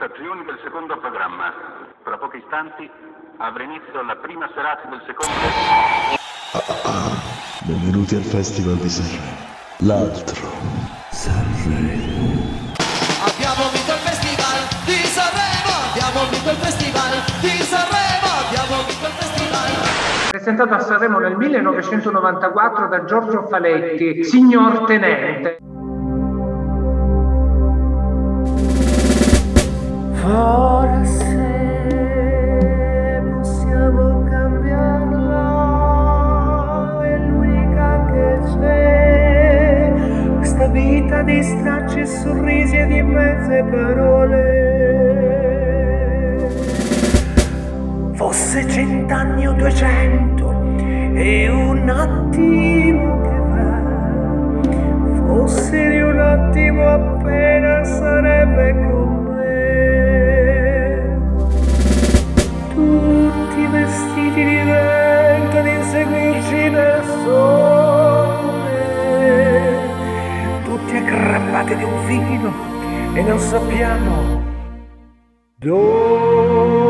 stagioni del secondo programma. Tra pochi istanti avrà inizio la prima serata del secondo. Benvenuti al Festival di Sanremo. L'altro Sanremo. Abbiamo vinto il Festival di Sanremo. Abbiamo vinto il Festival di Sanremo. Abbiamo vinto il Festival. Presentato a Sanremo nel 1994 da Giorgio Faletti, Signor tenente. Forse possiamo cambiarla, è l'unica che c'è, questa vita di stracci e sorrisi e di mezze parole. Fosse 100 anni o 200 e un attimo che va, fosse di un attimo appena sarebbe con me. Tutti vestiti di vento, di inseguirci nel sole, tutti aggrappati di un vino e non sappiamo dove.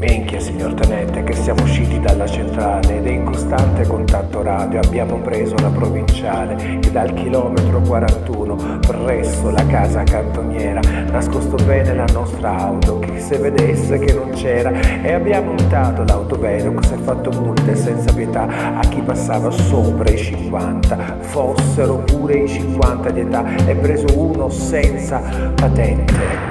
Minchia, signor tenente, che siamo usciti dalla centrale ed è in costante contatto radio. Abbiamo preso la provinciale e dal chilometro 41 presso la casa cantoniera, nascosto bene la nostra auto, che se vedesse che non c'era, e abbiamo multato l'autovelox e fatto multe senza pietà a chi passava sopra i 50, fossero pure i 50 di età, e preso uno senza patente.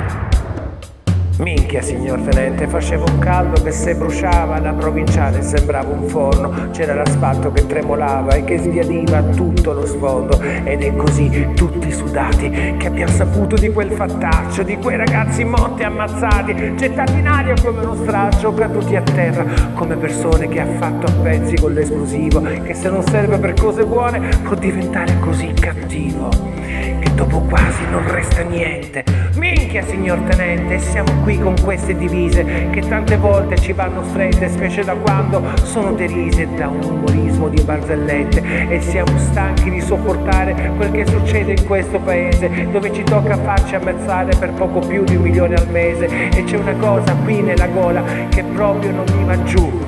Minchia, signor tenente, faceva un caldo che se bruciava, la provinciale sembrava un forno, c'era l'asfalto che tremolava e che sbiadiva tutto lo sfondo, ed è così, tutti sudati, che abbiamo saputo di quel fattaccio, di quei ragazzi morti e ammazzati, gettati in aria come uno straccio, caduti a terra come persone che ha fatto a pezzi con l'esplosivo, che se non serve per cose buone può diventare così cattivo che dopo quasi non resta niente. Minchia, signor tenente, siamo qui con queste divise che tante volte ci vanno strette, specie da quando sono derise da un umorismo di barzellette, e siamo stanchi di sopportare quel che succede in questo paese, dove ci tocca farci ammazzare per poco più di 1 milione al mese, e c'è una cosa qui nella gola che proprio non mi va giù,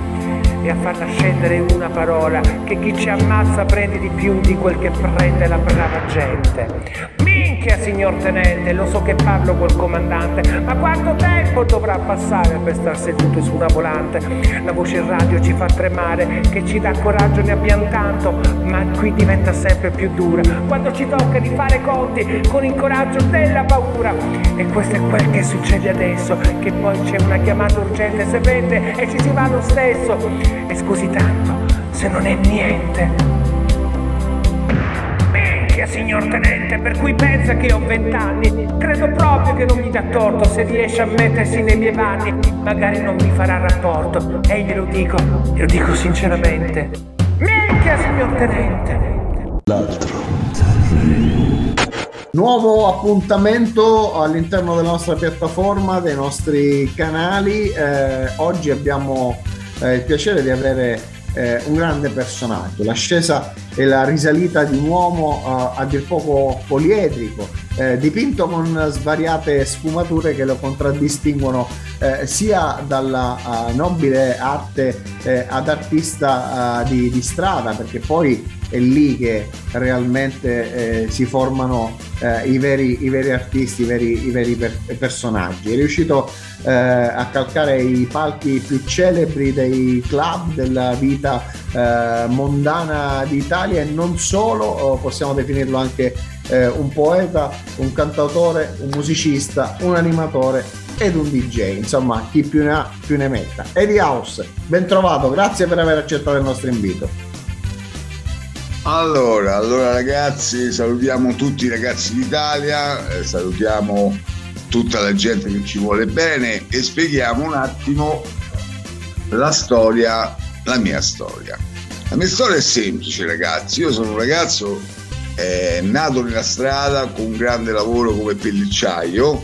e a farla scendere una parola, che chi ci ammazza prende di più di quel che prende la brava gente. Minchia, signor tenente, lo so che parlo col comandante, ma quanto tempo dovrà passare per star seduto su una volante? La voce in radio ci fa tremare, che ci dà coraggio ne abbiamo tanto, ma qui diventa sempre più dura quando ci tocca di fare conti con il coraggio della paura. E questo è quel che succede adesso, che poi c'è una chiamata urgente se vende e ci si va lo stesso. E scusi tanto se non è niente. Minchia, signor tenente, per cui pensa che ho 20 anni? Credo proprio che non mi dà torto se riesce a mettersi nei miei panni. Magari non mi farà rapporto, e glielo dico sinceramente. Minchia, signor tenente. L'altro nuovo appuntamento all'interno della nostra piattaforma, dei nostri canali. Oggi abbiamo il piacere di avere un grande personaggio, l'ascesa e la risalita di un uomo a dir poco poliedrico, dipinto con svariate sfumature che lo contraddistinguono sia dalla nobile arte ad artista di strada, perché poi è lì che realmente si formano i veri artisti, i veri personaggi. È riuscito a calcare i palchi più celebri dei club della vita mondana d'Italia, e non solo, possiamo definirlo anche un poeta, un cantautore, un musicista, un animatore ed un DJ, insomma chi più ne ha più ne metta. Ady House, ben trovato, grazie per aver accettato il nostro invito. Allora ragazzi, salutiamo tutti i ragazzi d'Italia, salutiamo tutta la gente che ci vuole bene e spieghiamo un attimo la mia storia. La mia storia è semplice, ragazzi. Io sono un ragazzo nato nella strada con un grande lavoro come pellicciaio,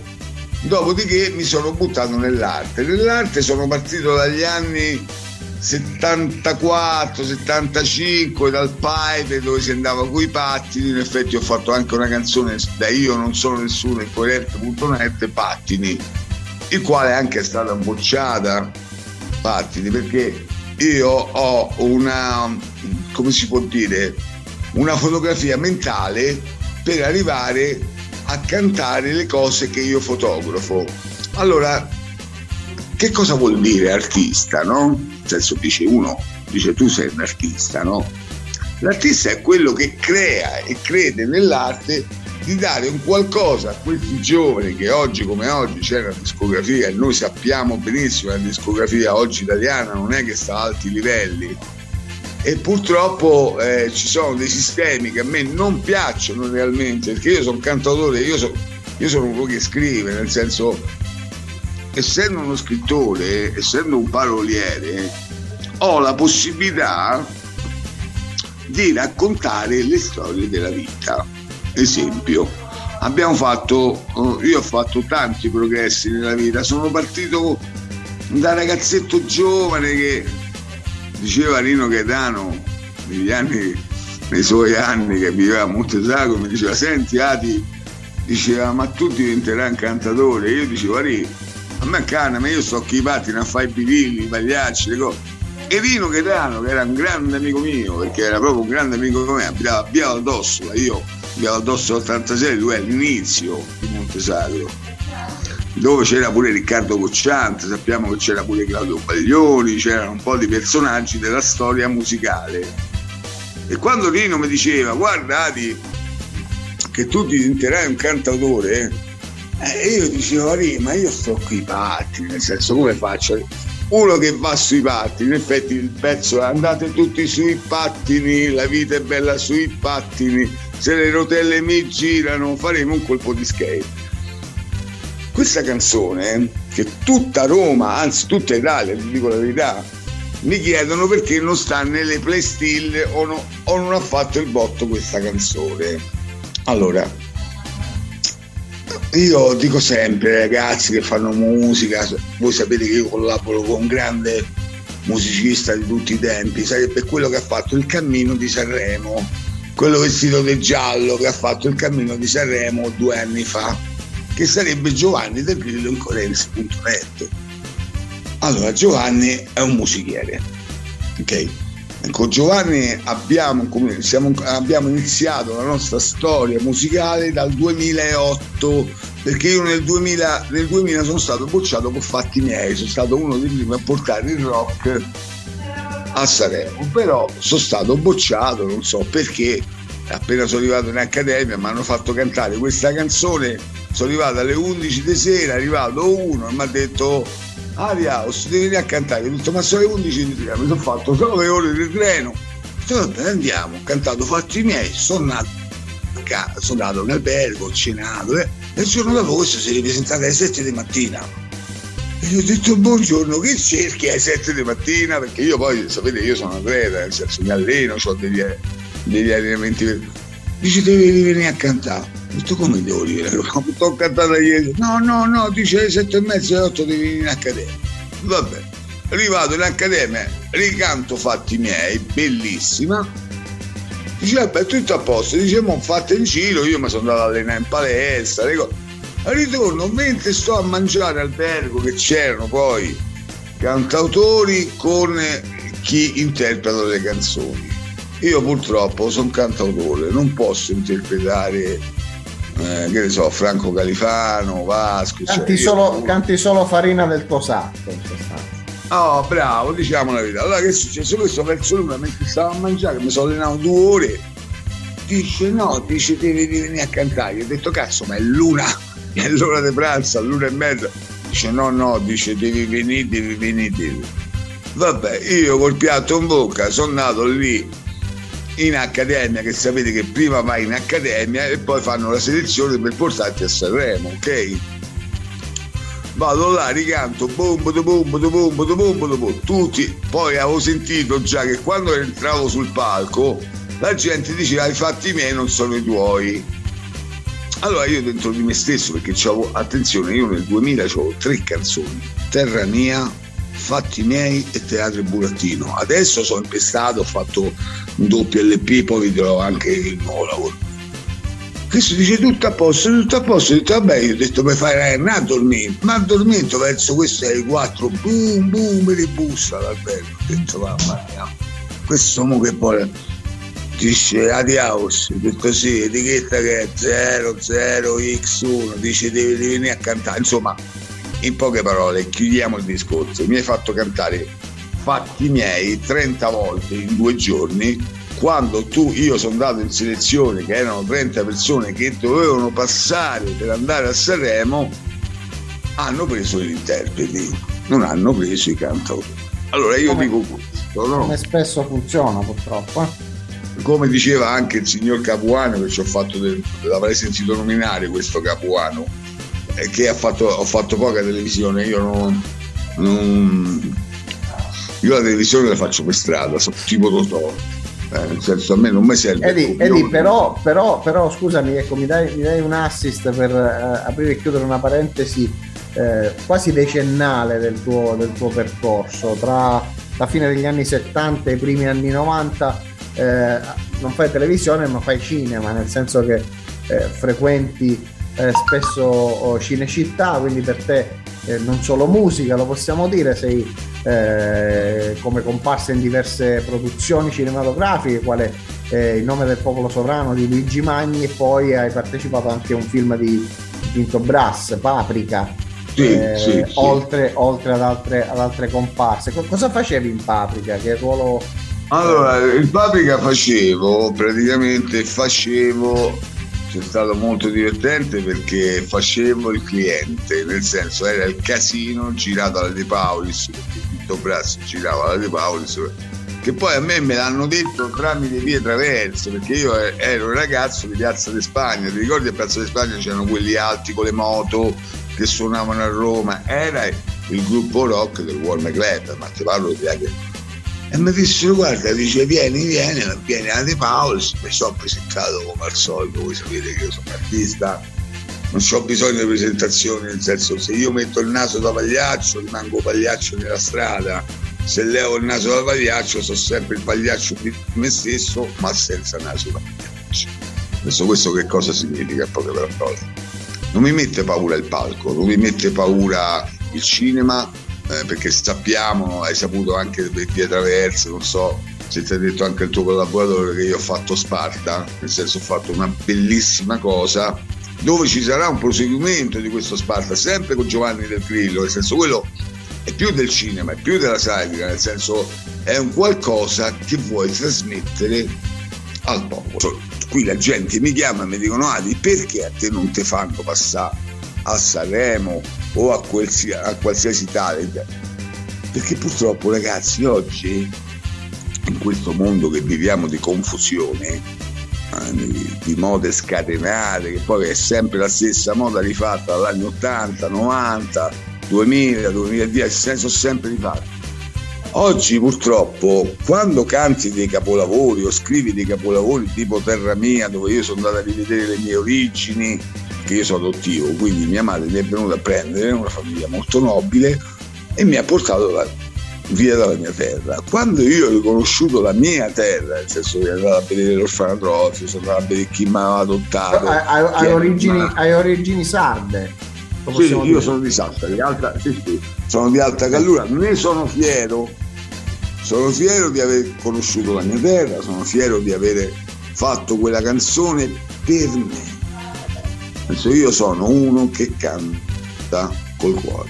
dopodiché mi sono buttato nell'arte. Nell'arte sono partito dagli anni 74, 75 dal Pipe, dove si andava coi pattini. In effetti ho fatto anche una canzone da Io non sono nessuno, Incoerenze.net, Pattini, il quale anche è stata bocciata, Pattini, perché io ho una, come si può dire, una fotografia mentale per arrivare a cantare le cose che io fotografo. Allora, che cosa vuol dire artista, no? Nel senso, dice uno, dice tu sei un artista, no? L'artista è quello che crea e crede nell'arte di dare un qualcosa a questi giovani, che oggi come oggi c'è una discografia, e noi sappiamo benissimo che la discografia oggi italiana non è che sta a alti livelli, e purtroppo ci sono dei sistemi che a me non piacciono realmente, perché io sono cantautore, io sono uno che scrive, nel senso, essendo uno scrittore, essendo un paroliere, ho la possibilità di raccontare le storie della vita. Esempio, abbiamo fatto, io ho fatto tanti progressi nella vita, sono partito da ragazzetto giovane che, diceva Rino Gaetano nei suoi anni, che viveva a Montesacro, mi diceva: senti Ady, diceva, ma tu diventerai un cantatore? Io dicevo: Ari, a me canna, ma io so chi patina a fare i birilli, i pagliacci, le cose. E Rino Gaetano, che era un grande amico mio, perché era proprio un grande amico mio, abitava a Via Valdossola, io Via Valdossola 86, lui è all'inizio di Montesacro, dove c'era pure Riccardo Cocciante, sappiamo che c'era pure Claudio Baglioni, c'erano un po' di personaggi della storia musicale. E quando Rino mi diceva: guarda Ady, che tu diventerai un cantautore, io dicevo: ma io sto qui pattini, nel senso, come faccio? Uno che va sui pattini, in effetti il pezzo è: andate tutti sui pattini, la vita è bella sui pattini, se le rotelle mi girano faremo un colpo di skate. Questa canzone che tutta Roma, anzi tutta Italia, vi dico la verità, mi chiedono perché non sta nelle playlist o non ha fatto il botto questa canzone. Allora, io dico sempre, ragazzi che fanno musica, voi sapete che io collaboro con un grande musicista di tutti i tempi, sarebbe quello che ha fatto il Cammino di Sanremo, quello vestito di giallo che ha fatto il Cammino di Sanremo 2 anni fa, che sarebbe Giovanni Del Grillo, Incoerenze.net. Allora, Giovanni è un musichiere, ok? Con Giovanni abbiamo iniziato la nostra storia musicale dal 2008, perché io nel 2000 sono stato bocciato con Fatti Miei, sono stato uno dei primi a portare il rock a Sanremo, però sono stato bocciato, non so perché, appena sono arrivato in accademia mi hanno fatto cantare questa canzone, sono arrivato alle 11 di sera, è arrivato uno e mi ha detto: Ady House, devi venire a cantare. Ho detto: ma sono le 11 di sera, mi sono fatto 9 ore di treno. Vabbè, andiamo. Ho cantato Fatti Miei, sono nato in albergo, ho cenato, . E il giorno dopo questo si è ripresentato alle 7 di mattina. E gli ho detto: buongiorno, che cerchi alle 7 di mattina? Perché io poi, sapete, io sono atleta, nel senso, mi alleno, ho degli allenamenti per... Dice: devi venire a cantare. Ho detto: come devo dire? Ho cantato ieri. No, dice alle 7:30 alle 8 devi venire in accademia. Vabbè, arrivato in accademia, ricanto Fatti Miei, bellissima. Dice: vabbè, tutto a posto. Dice: mo fate in giro, io mi sono andato a allenare in palestra, le cose. Ritorno, mentre sto a mangiare all'albergo, che c'erano poi cantautori con chi interpreta le canzoni. Io purtroppo sono cantautore, non posso interpretare che ne so, Franco Califano, Vasco, canti solo farina del tuo sacco, in sostanza. Oh, bravo, diciamo la verità. Allora, che è successo? Questo verso l'una, mentre stavo a mangiare, mi sono allenato 2 ore, dice: no, dice, devi venire a cantare. Io ho detto: cazzo, ma è l'ora di pranzo, all'1:30. Dice: no, dice, devi venire. Vabbè, io col piatto in bocca sono nato lì in accademia, che sapete che prima vai in accademia e poi fanno la selezione per portarti a Sanremo, ok? Vado là, ricanto bombo, tutti. Poi avevo sentito già che quando entravo sul palco la gente diceva: i fatti miei non sono i tuoi. Allora io dentro di me stesso, perché c'avevo, attenzione, io nel 2000 c'avevo 3 canzoni: Terra Mia, Fatti miei e Teatro Burattino. Adesso sono impestato, ho fatto un doppio LP, poi vi dirò anche il nuovo lavoro. Questo dice tutto a posto, ho detto vabbè, io ho detto mi farai andare a dormire, ma ha dormito verso queste 4, boom boom, me li bussa l'albergo, ho detto mamma mia, questo uomo che poi dice Ady House, ho detto sì, etichetta che è 00X1, dice devi venire a cantare, insomma in poche parole chiudiamo il discorso, mi hai fatto cantare Fatti miei 30 volte in 2 giorni. Quando io sono andato in selezione, che erano 30 persone che dovevano passare per andare a Sanremo, hanno preso gli interpreti, non hanno preso i cantori. Allora io come, dico questo, no? Come spesso funziona purtroppo. Come diceva anche il signor Capuano, che ci ho fatto, l'avrei sentito nominare questo Capuano, che ho fatto poca televisione, io non... Io la televisione la faccio per strada, sono tipo Totò. Nel senso, a me non mi serve Edy, però scusami, ecco, mi dai un assist per aprire e chiudere una parentesi quasi decennale del tuo percorso tra la fine degli anni 70 e i primi anni 90. Non fai televisione ma fai cinema, nel senso che frequenti spesso Cinecittà, quindi per te non solo musica, lo possiamo dire, sei come comparsa in diverse produzioni cinematografiche, quale Il nome del popolo sovrano di Luigi Magni, e poi hai partecipato anche a un film di Tinto Brass, Paprika, sì. Oltre ad altre comparse. Cosa facevi in Paprika? Che ruolo? Allora, in Paprika facevo è stato molto divertente perché facevo il cliente, nel senso era il casino girato alla De Paulis, perché Tinto Brass girava alla De Paulis, che poi a me l'hanno detto tramite vie traverse, perché io ero un ragazzo di Piazza di Spagna, ti ricordi a Piazza di Spagna c'erano quelli alti con le moto che suonavano a Roma, era il gruppo rock del Warner Club, ma ti parlo di anche. E mi dissero guarda, dice vieni a De Paulis, mi sono presentato come al solito, voi sapete che io sono artista, non ho bisogno di presentazioni, nel senso se io metto il naso da pagliaccio rimango pagliaccio nella strada, se levo il naso da pagliaccio sono sempre il pagliaccio di me stesso ma senza naso da pagliaccio. Adesso questo che cosa significa in poche parole? Non mi mette paura il palco, non mi mette paura il cinema, perché sappiamo, hai saputo anche per vie traverse, non so se ti ha detto anche il tuo collaboratore, che io ho fatto Sparta, nel senso ho fatto una bellissima cosa dove ci sarà un proseguimento di questo Sparta sempre con Giovanni Del Grillo, nel senso quello è più del cinema, è più della satira, nel senso è un qualcosa che vuoi trasmettere al popolo. Qui la gente mi chiama e mi dicono Ady, perché a te non ti fanno passare a Sanremo o a qualsiasi talent, perché purtroppo ragazzi oggi in questo mondo che viviamo di confusione, di mode scatenate, che poi è sempre la stessa moda rifatta dagli anni 80, 90, 2000, 2010, sono sempre rifatta. Oggi purtroppo quando canti dei capolavori o scrivi dei capolavori tipo Terra Mia, dove io sono andato a rivedere le mie origini, che io sono adottivo, quindi mia madre mi è venuta a prendere, una famiglia molto nobile, e mi ha portato via dalla mia terra. Quando io ho riconosciuto la mia terra, nel senso che andavo a vedere l'orfanotrofio, sono andato a vedere chi mi aveva adottato. Hai origini sarde? Sì, io sono di Salta, sono di Alta Gallura, ne sono fiero. Sono fiero di aver conosciuto la mia terra, sono fiero di aver fatto quella canzone per me. Io sono uno che canta col cuore.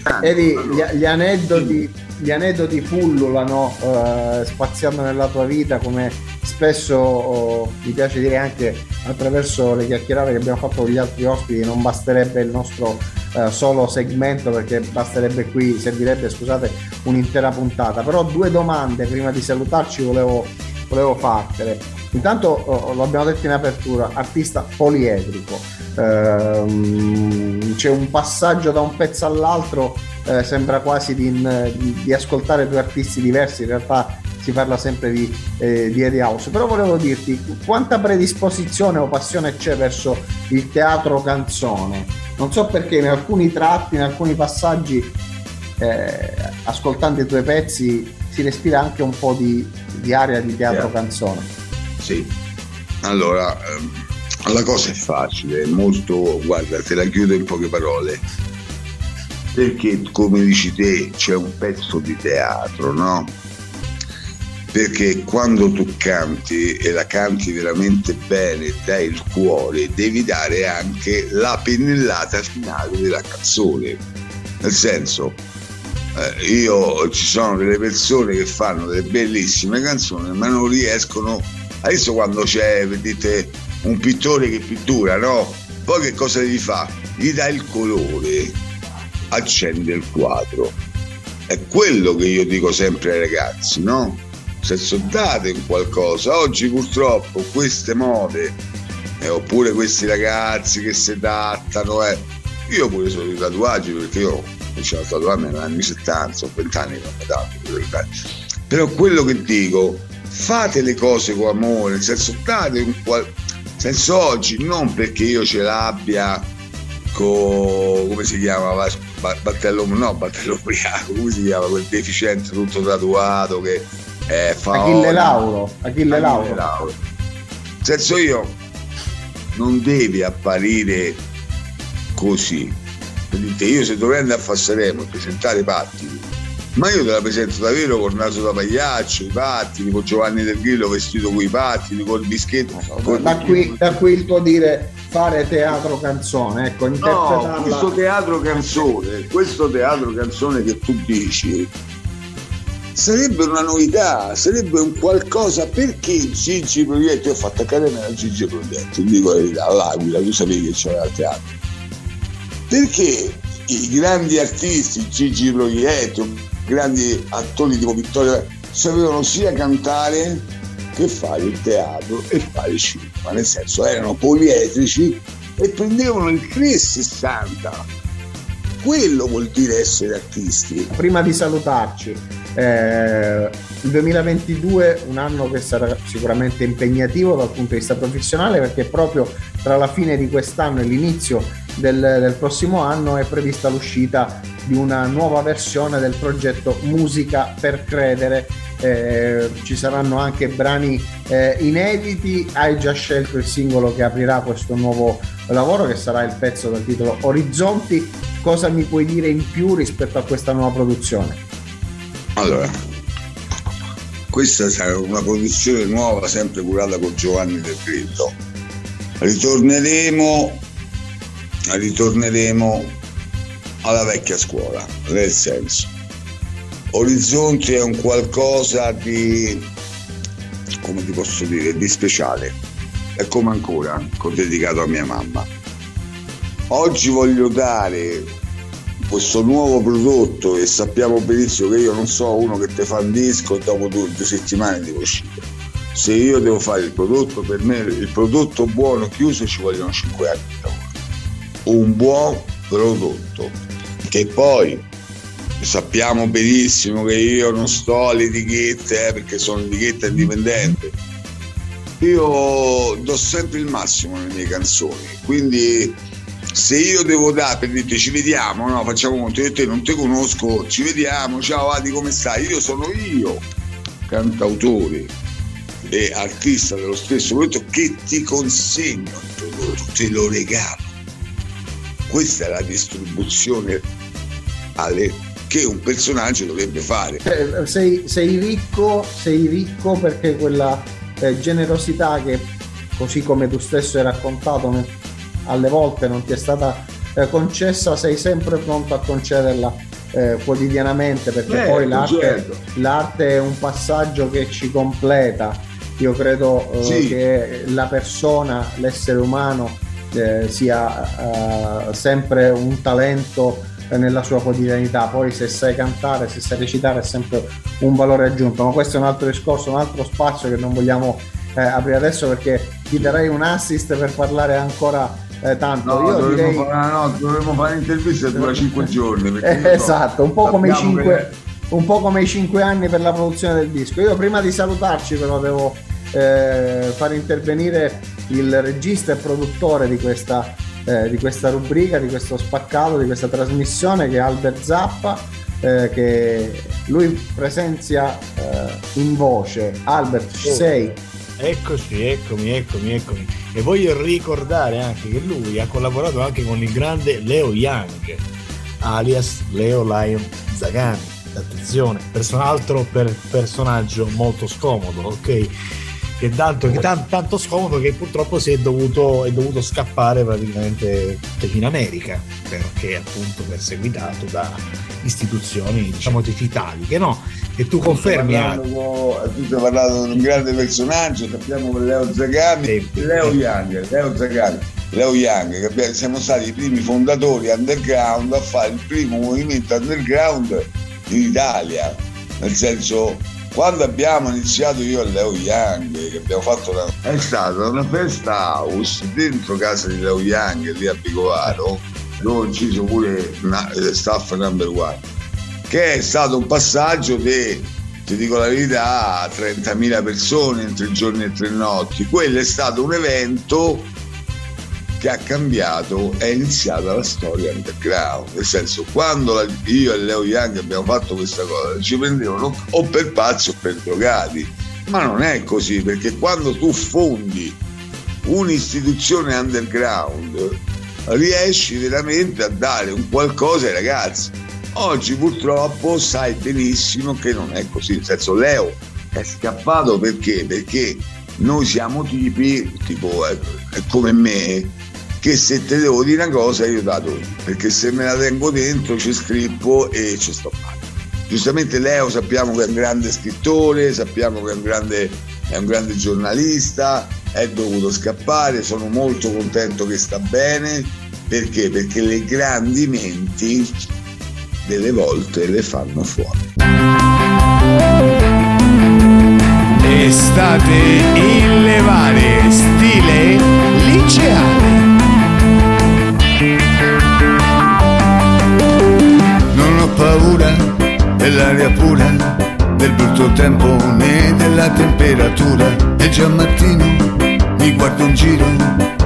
Gli aneddoti pullulano spaziando nella tua vita, come spesso mi piace dire anche attraverso le chiacchierate che abbiamo fatto con gli altri ospiti. Non basterebbe il nostro solo segmento, perché servirebbe un'intera puntata. Però 2 domande prima di salutarci volevo fartele. Intanto lo abbiamo detto in apertura, artista poliedrico, c'è un passaggio da un pezzo all'altro, sembra quasi di ascoltare 2 artisti diversi, in realtà si parla sempre di Ady House. Però volevo dirti quanta predisposizione o passione c'è verso il teatro canzone, non so perché in alcuni tratti, in alcuni passaggi ascoltando i tuoi pezzi si respira anche un po' di aria di teatro canzone. Sì, allora la cosa è facile, molto, guarda, te la chiudo in poche parole, perché come dici te c'è un pezzo di teatro, no? Perché quando tu canti e la canti veramente bene, dai il cuore, devi dare anche la pennellata finale della canzone, nel senso ci sono delle persone che fanno delle bellissime canzoni ma non riescono. Adesso quando c'è, vedete, un pittore che pittura, no? Poi che cosa gli fa? Gli dà il colore, accende il quadro. È quello che io dico sempre ai ragazzi, no? Se soldate in qualcosa, oggi purtroppo queste mode oppure questi ragazzi che si adattano, io pure sono di tatuaggi, perché io ho cominciato a tatuarmi negli anni 70, sono 20 anni che ho tatuato, però quello che dico, fate le cose con amore, se soldate in senso oggi, non perché io ce l'abbia con, come si chiama, battello ubriaco, come si chiama quel deficiente tutto tatuato che Achille Lauro. Nel senso, io non devi apparire così. Io se dovrei andare a fare Sanremo e presentare Pattini, ma io te la presento davvero col naso da pagliaccio, i pattini, con Giovanni Del Grillo vestito coi pattini, col bischetto. Da qui il tuo dire fare teatro canzone, ecco, interpretarla. No, questo teatro canzone che tu dici sarebbe una novità, sarebbe un qualcosa. Perché Gigi Proietti, io ho fatto accademia da Gigi Proietti, dico la verità, all'Aquila, tu sapevi che c'era il teatro, perché i grandi artisti, Gigi Proietti, grandi attori tipo Vittorio, sapevano sia cantare che fare il teatro e fare il cinema, nel senso erano poliedrici e prendevano il 360. Quello vuol dire essere artisti. Prima di salutarci, il 2022 un anno che sarà sicuramente impegnativo dal punto di vista professionale, perché proprio tra la fine di quest'anno e l'inizio del prossimo anno è prevista l'uscita di una nuova versione del progetto Musica per Credere. Ci saranno anche brani inediti. Hai già scelto il singolo che aprirà questo nuovo lavoro, che sarà il pezzo dal titolo Orizzonti. Cosa mi puoi dire in più rispetto a questa nuova produzione? Allora, questa sarà una produzione nuova, sempre curata con Giovanni Del Grillo. Ritorneremo alla vecchia scuola, nel senso Orizzonti è un qualcosa di, come ti posso dire, di speciale. È come Ancora, dedicato a mia mamma. Oggi voglio dare questo nuovo prodotto, e sappiamo benissimo che io non so uno che te fa un disco e dopo due settimane devo uscire. Se io devo fare il prodotto, per me il prodotto buono chiuso ci vogliono 5 anni di lavoro. Un buon prodotto, che poi sappiamo benissimo che io non sto alle etichette, perché sono etichetta indipendente. Io do sempre il massimo nelle mie canzoni, quindi se io devo dare, per dirti, ci vediamo, no, facciamo conto, io te non te conosco, ci vediamo, ciao Ady, come stai? Io sono io, cantautore e artista dello stesso prodotto, che ti consegno il prodotto, te lo regalo. Questa è la distribuzione alle che un personaggio dovrebbe fare. Sei ricco perché quella generosità che, così come tu stesso hai raccontato, alle volte non ti è stata concessa, sei sempre pronto a concederla quotidianamente, perché poi l'arte è un passaggio che ci completa. Io credo che la persona, l'essere umano sia sempre un talento nella sua quotidianità, poi se sai cantare, se sai recitare è sempre un valore aggiunto, ma questo è un altro discorso, un altro spazio che non vogliamo aprire adesso, perché ti darei un assist per parlare ancora tanto. No, dovremmo fare un'intervista dura 5 giorni, esatto, un po' come i 5 anni per la produzione del disco. Io prima di salutarci però devo far intervenire il regista e produttore di questa rubrica, di questo spaccato, di questa trasmissione, che è Albert Zappa, che lui presenzia in voce. Albert, ci sei? Eccoci, eccomi. E voglio ricordare anche che lui ha collaborato anche con il grande Leo Young, alias Leo Lion Zagani. Attenzione, personaggio molto scomodo, ok? Che tanto scomodo che purtroppo è dovuto scappare praticamente in America, perché appunto perseguitato da istituzioni, diciamo, titaliche, no? E tu confermi anche. Tu hai parlato di un grande personaggio, sappiamo che Leo Zagani, Leo Young, che siamo stati i primi fondatori underground a fare il primo movimento underground in Italia, nel senso, quando abbiamo iniziato io e Leo Young, che abbiamo fatto è stata una festa house dentro casa di Leo Young lì a Picoaro, dove ho inciso pure staff number one, che è stato un passaggio di, ti dico la verità, 30.000 persone in 3 giorni e 3 notti. Quello è stato un evento che ha cambiato, è iniziata la storia underground, nel senso, quando io e Leo Young abbiamo fatto questa cosa ci prendevano o per pazzi o per drogati, ma non è così, perché quando tu fondi un'istituzione underground riesci veramente a dare un qualcosa ai ragazzi. Oggi purtroppo sai benissimo che non è così, nel senso, Leo è scappato perché noi siamo tipo come me, che se te devo dire una cosa io la do, perché se me la tengo dentro ci scrippo e ci sto male. Giustamente Leo sappiamo che è un grande scrittore, sappiamo che è un grande giornalista, è dovuto scappare. Sono molto contento che sta bene, perché le grandi menti delle volte le fanno fuori. Estate illevare, stile liceale. Non ho paura dell'aria pura, del brutto tempo né della temperatura. È già mattino, mi guardo in giro,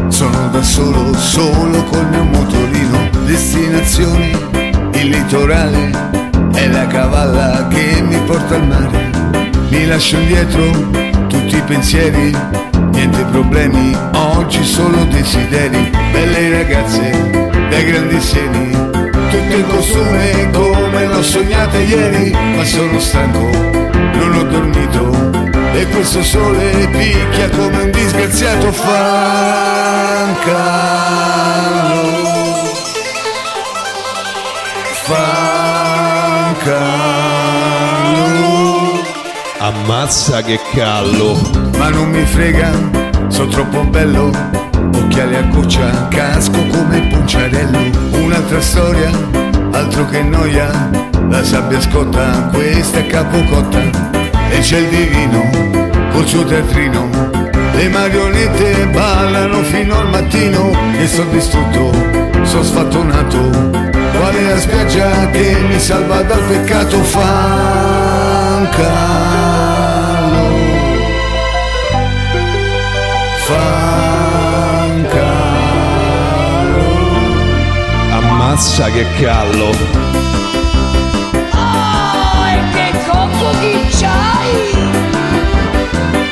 sono da solo, solo col mio motorino. Destinazione, il litorale, è la cavalla che mi porta al mare. Mi lascio indietro tutti i pensieri, niente problemi, oggi solo desideri. Belle ragazze dai grandi seni, tutto in costume come l'ho sognata ieri. Ma sono stanco, non ho dormito, e questo sole picchia come un disgraziato. Fa un caldo. Ammazza che callo. Ma non mi frega, sono troppo bello, occhiali a goccia, casco come il Punciarello. Un'altra storia, altro che noia, la sabbia scotta, questa è capocotta. E c'è il divino col suo teatrino, le marionette ballano fino al mattino. E sono distrutto, sono sfattonato, quale la spiaggia che mi salva dal peccato. Fa un callo. Ammazza che callo. Oh, e che confuchi c'hai,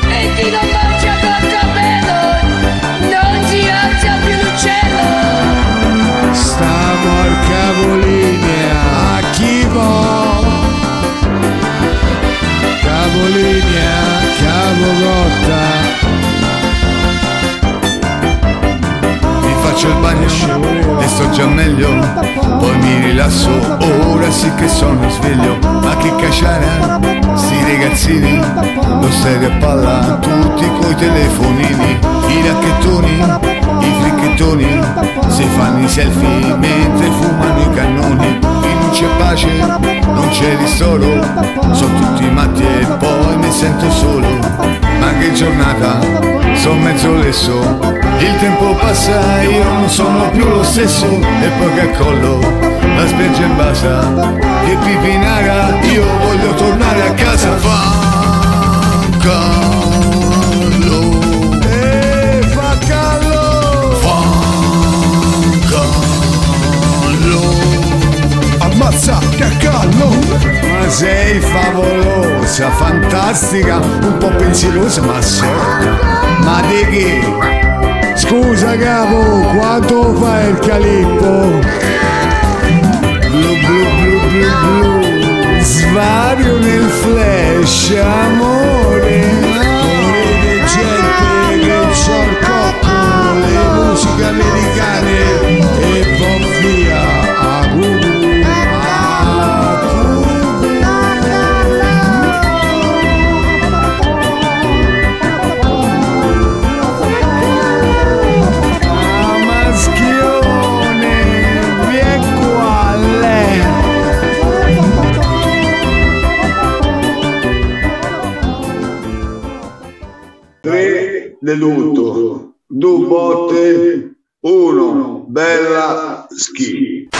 e ti non mangia col capello, non ti alza più l'uccello. Stiamo al cavolinea, a chi vuoi. Cavolinea, cavogotta. Faccio il bagno e sto già meglio, poi mi rilasso, ora sì che sono sveglio. Ma che caciara, sti ragazzini, lo serio a palla, tutti coi telefonini. I racchettoni, i fricchettoni, si fanno i selfie mentre fumano i cannoni. E non c'è pace, non c'è ristoro, sono tutti matti e poi mi sento solo. Ma che giornata, son mezzo lesso, il tempo passa, io non sono più lo stesso. E poi che collo, la spiaggia in basa, che pipinara, io voglio tornare a casa. Fa callo. Ammazza che callo. cosa fantastica, un po' pensierosa ma sorda. Ma di che? Scusa capo, quanto fa il calippo? Blu blu blu blu blu, svario nel flash, amore. Amore di gente che c'ho il cocco, le musiche americane e va via. Lutto, due botte, uno, bella, schifo.